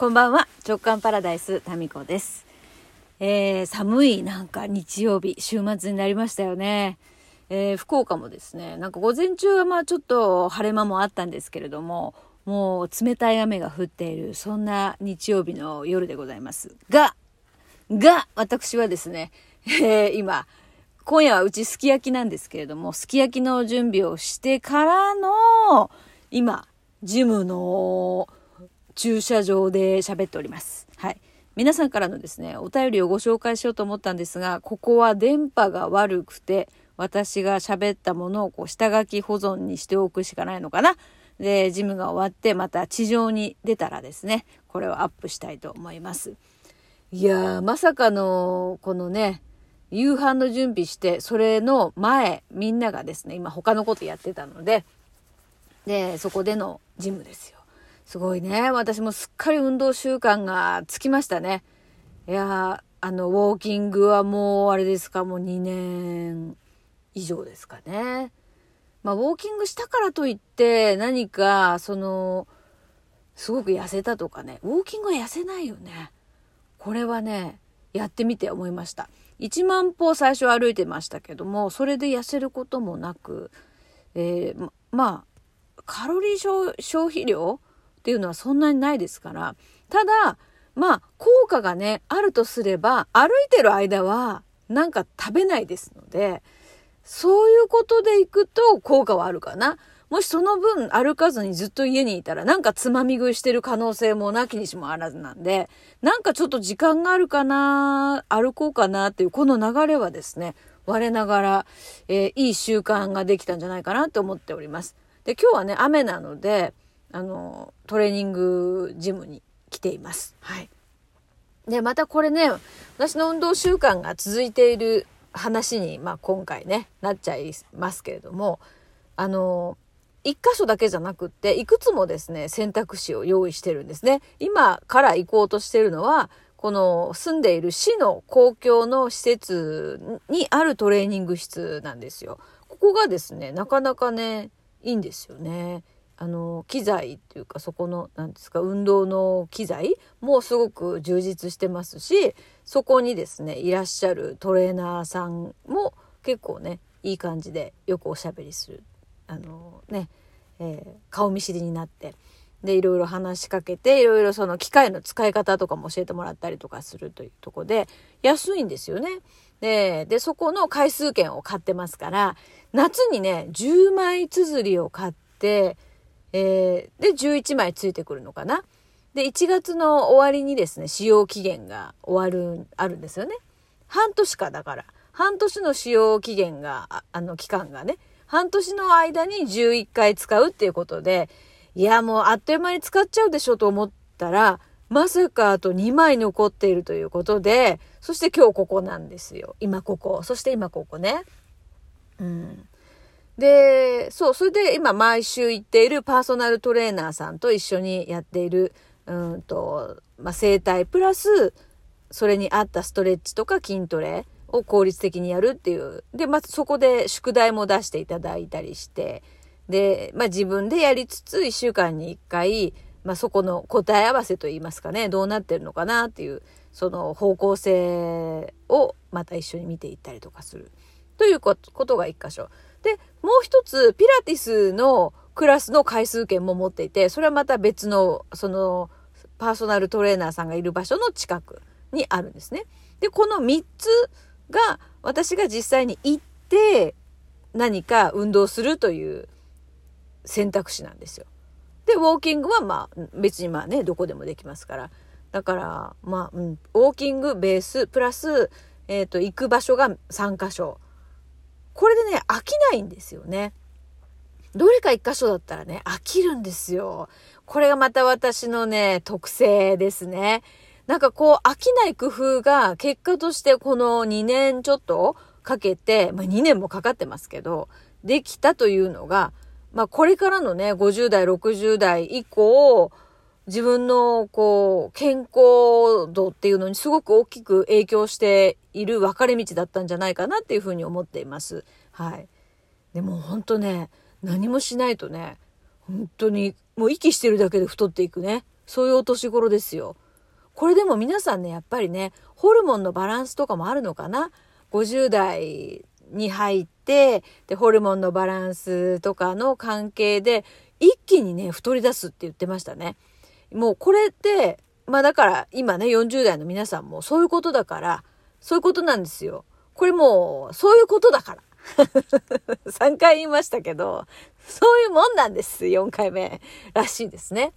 こんばんは、直感パラダイスタミコです。寒い日曜日、週末になりましたよね。福岡もですね、午前中はちょっと晴れ間もあったんですけれども、もう冷たい雨が降っている、そんな日曜日の夜でございますが私はですね、今夜はうちすき焼きなんですけれども、すき焼きの準備をしてからの今ジムの駐車場で喋っております。はい、皆さんからのですねお便りをご紹介しようと思ったんですが、ここは電波が悪くて私が喋ったものを下書き保存にしておくしかないのかな。で、ジムが終わってまた地上に出たらですね、これをアップしたいと思います。いやー、まさかのこのね、夕飯の準備して、それの前みんながですね今他のことやってたので、そこでのジムですよ。すごいね、私もすっかり運動習慣がつきましたね。いやー、ウォーキングはもう2年以上ですかね。ウォーキングしたからといって何かすごく痩せたとかね、ウォーキングは痩せないよね。これはね、やってみて思いました。1万歩最初歩いてましたけども、それで痩せることもなく、カロリー消費量っていうのはそんなにないですから。ただ効果がねあるとすれば、歩いてる間は食べないですので、そういうことでいくと効果はあるかな。もしその分歩かずにずっと家にいたらつまみ食いしてる可能性もなきにしもあらずなんで、ちょっと時間があるかな、歩こうかなっていうこの流れはですね、我ながら、いい習慣ができたんじゃないかなと思っております。で、今日はね雨なのでトレーニングジムに来ています。はい、でまたこれね、私の運動習慣が続いている話に、今回ねなっちゃいますけれども、一箇所だけじゃなくっていくつもですね選択肢を用意してるんですね。今から行こうとしてるのは、この住んでいる市の公共の施設にあるトレーニング室なんですよ。ここがですねなかなかねいいんですよね。機材っていうか、そこの運動の機材もすごく充実してますし、そこにですねいらっしゃるトレーナーさんも結構ねいい感じでよくおしゃべりする、顔見知りになって、でいろいろ話しかけて、いろいろその機械の使い方とかも教えてもらったりとかするというところで、安いんですよね。でそこの回数券を買ってますから、夏にね10枚綴りを買って、で11枚ついてくるのかな。で1月の終わりにですね使用期限があるんですよね。半年か、だから半年の使用期限が期間がね、半年の間に11回使うっていうことで、いやもうあっという間に使っちゃうでしょと思ったら、まさかあと2枚残っているということで、そして今日ここなんですよ。今ここね。で、それで今毎週行っているパーソナルトレーナーさんと一緒にやっている整体プラスそれに合ったストレッチとか筋トレを効率的にやるっていう。でそこで宿題も出していただいたりして、で自分でやりつつ1週間に1回、そこの答え合わせといいますかね、どうなってるのかなっていうその方向性をまた一緒に見ていったりとかするということが1箇所で、もう一つピラティスのクラスの回数券も持っていて、それはまた別のそのパーソナルトレーナーさんがいる場所の近くにあるんですね。でこの3つが私が実際に行って何か運動するという選択肢なんですよ。でウォーキングは別にどこでもできますから、だからウォーキングベースプラス、行く場所が3箇所、これでね飽きないんですよね。どれか1箇所だったらね飽きるんですよ。これがまた私のね特性ですね。飽きない工夫が結果としてこの2年ちょっとかけて、2年もかかってますけどできたというのが、これからのね50代60代以降、自分の健康度っていうのにすごく大きく影響している分かれ道だったんじゃないかなっていうふうに思っています。はい、でも本当ね何もしないとね、本当にもう息してるだけで太っていくね、そういうお年頃ですよ。これでも皆さんね、やっぱりね、ホルモンのバランスとかもあるのかな。50代に入ってでホルモンのバランスとかの関係で一気にね太り出すって言ってましたね。もうこれってだから今ね40代の皆さんもそういうことだから、そういうことなんですよ。これもうそういうことだから3回言いましたけど、そういうもんなんです。4回目らしいですね。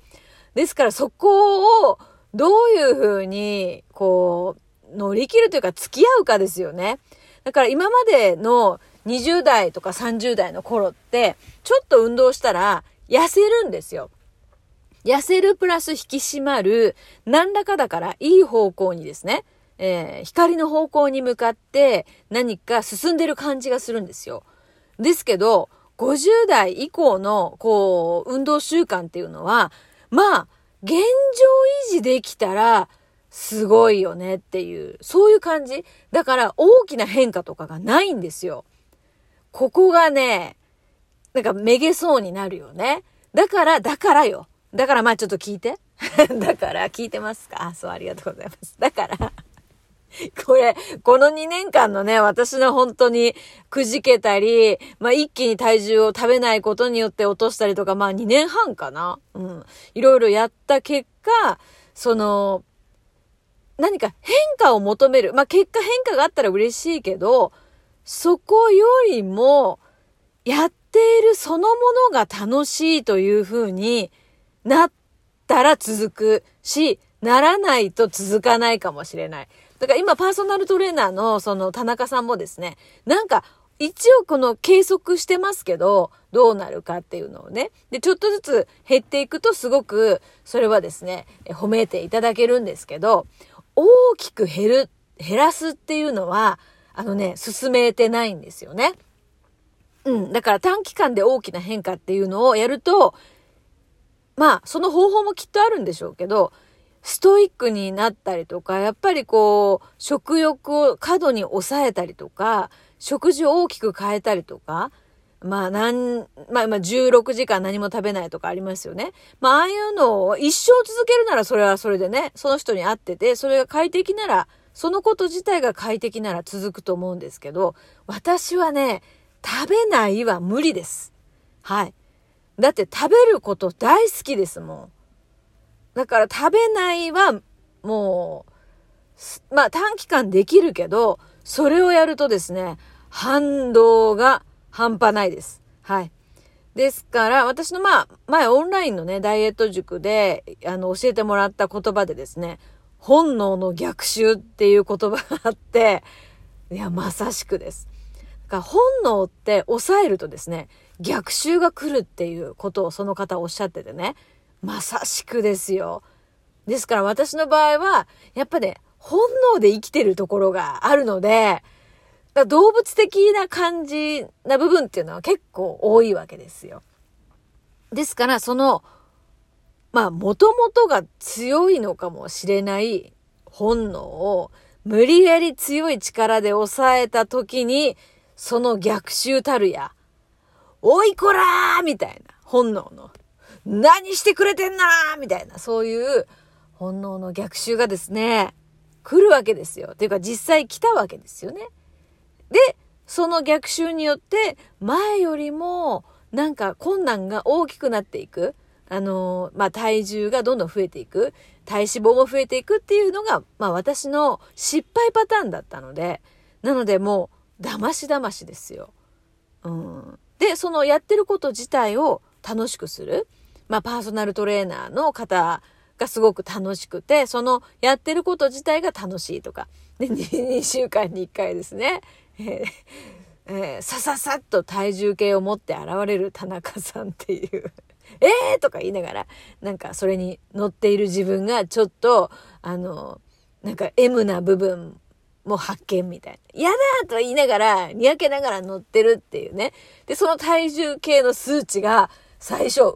ですからそこをどういうふうにこう乗り切るというか付き合うかですよね。だから今までの20代とか30代の頃ってちょっと運動したら痩せるんですよ。痩せるプラス引き締まる、何らかだからいい方向にですね、光の方向に向かって何か進んでる感じがするんですよ。ですけど50代以降のこう運動習慣っていうのは現状維持できたらすごいよねっていう、そういう感じだから大きな変化とかがないんですよ。ここがねめげそうになるよね。だからよ。だからちょっと聞いてだから聞いてますか。そう、ありがとうございます。だからこの2年間のね、私の本当にくじけたり、一気に体重を食べないことによって落としたりとか、2年半かな。いろいろやった結果、何か変化を求める。結果変化があったら嬉しいけど、そこよりも、やっているそのものが楽しいという風になったら続くし、ならないと続かないかもしれない。だから今パーソナルトレーナーのその田中さんもですね、一応この計測してますけど、どうなるかっていうのをね。で、ちょっとずつ減っていくとすごく、それはですね、褒めていただけるんですけど、大きく減らすっていうのは、進めてないんですよね。だから短期間で大きな変化っていうのをやると、その方法もきっとあるんでしょうけど、ストイックになったりとか、やっぱり食欲を過度に抑えたりとか、食事を大きく変えたりとか、16時間何も食べないとかありますよね。ああいうのを一生続けるならそれはそれでね、その人に合ってて、それが快適なら、そのこと自体が快適なら続くと思うんですけど、私はね、食べないは無理です。はい。だって食べること大好きですもん。だから食べないはもう、短期間できるけど、それをやるとですね、反動が半端ないです。はい。ですから、私の前オンラインのね、ダイエット塾で、教えてもらった言葉でですね、本能の逆襲っていう言葉があって、いや、まさしくです。だから本能って抑えるとですね、逆襲が来るっていうことをその方おっしゃっててね、まさしくですよ。ですから私の場合は、やっぱね、本能で生きてるところがあるので、動物的な感じな部分っていうのは結構多いわけですよ。ですから、元々が強いのかもしれない本能を無理やり強い力で抑えたときに、その逆襲たるや、おいこらーみたいな本能の、何してくれてんなーみたいな、そういう本能の逆襲がですね、来るわけですよ。というか実際来たわけですよね。で、その逆襲によって前よりも困難が大きくなっていく。体重がどんどん増えていく。体脂肪も増えていくっていうのが、私の失敗パターンだったので、なのでもうだましですよ。で、そのやってること自体を楽しくする。パーソナルトレーナーの方がすごく楽しくて、そのやってること自体が楽しいとか。で、2週間に1回ですね、さっと体重計を持って現れる田中さんっていうとか言いながら、それに乗っている自分がちょっと、M な部分も発見みたいな。やだと言いながら、にやけながら乗ってるっていうね。で、その体重計の数値が、最初、ウェー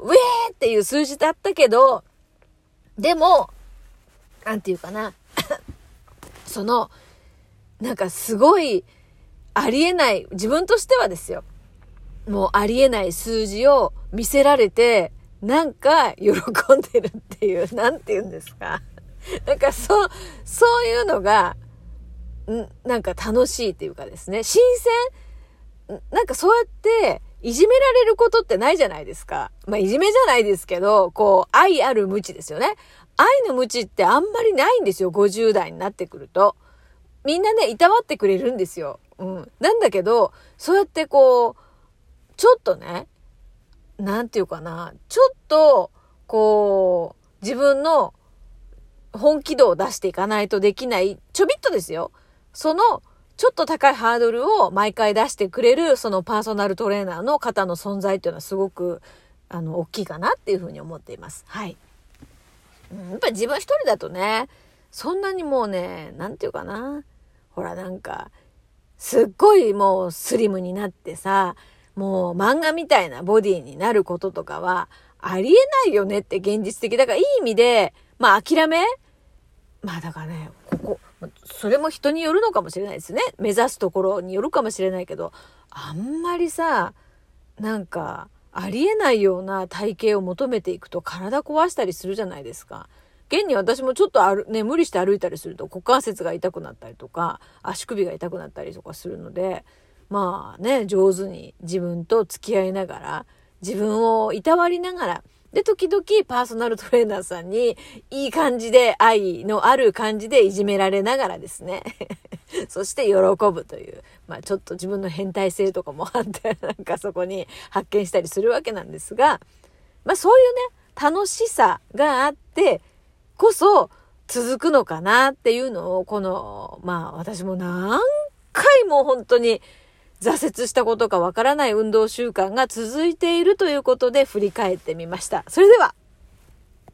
っていう数字だったけど、でも、すごい、ありえない、自分としてはですよ。もうありえない数字を見せられて、なんか喜んでるっていう、なんて言うんですか、なんかそういうのがなんか楽しいっていうかですね、新鮮、なんかそうやっていじめられることってないじゃないですか。まあいじめじゃないですけど、こう愛ある無知ですよね。愛の無知ってあんまりないんですよ。50代になってくるとみんなね、いたわってくれるんですよ、うん、なんだけどそうやってこうちょっとね、なんていうかな、ちょっとこう自分の本気度を出していかないとできない、ちょびっとですよ、そのちょっと高いハードルを毎回出してくれるそのパーソナルトレーナーの方の存在というのはすごく大きいかなっていうふうに思っています。はい。やっぱり自分一人だとね、そんなにもうね、なんていうかな、ほらなんかすっごいもうスリムになってさ、もう漫画みたいなボディになることとかはありえないよねって現実的だから、いい意味でまあ諦め、まあだからね、それも人によるのかもしれないですね。目指すところによるかもしれないけど、あんまりさ、なんかありえないような体型を求めていくと体壊したりするじゃないですか。現に私もちょっと無理して歩いたりすると股関節が痛くなったりとか、足首が痛くなったりとかするので、まあね、上手に自分と付き合いながら、自分をいたわりながら、で時々パーソナルトレーナーさんにいい感じで愛のある感じでいじめられながらですねそして喜ぶという、まあちょっと自分の変態性とかもあって、なんかそこに発見したりするわけなんですが、まあそういうね、楽しさがあってこそ続くのかなっていうのを、このまあ私も何回も本当に挫折したことかわからない運動習慣が続いているということで振り返ってみました。それでは。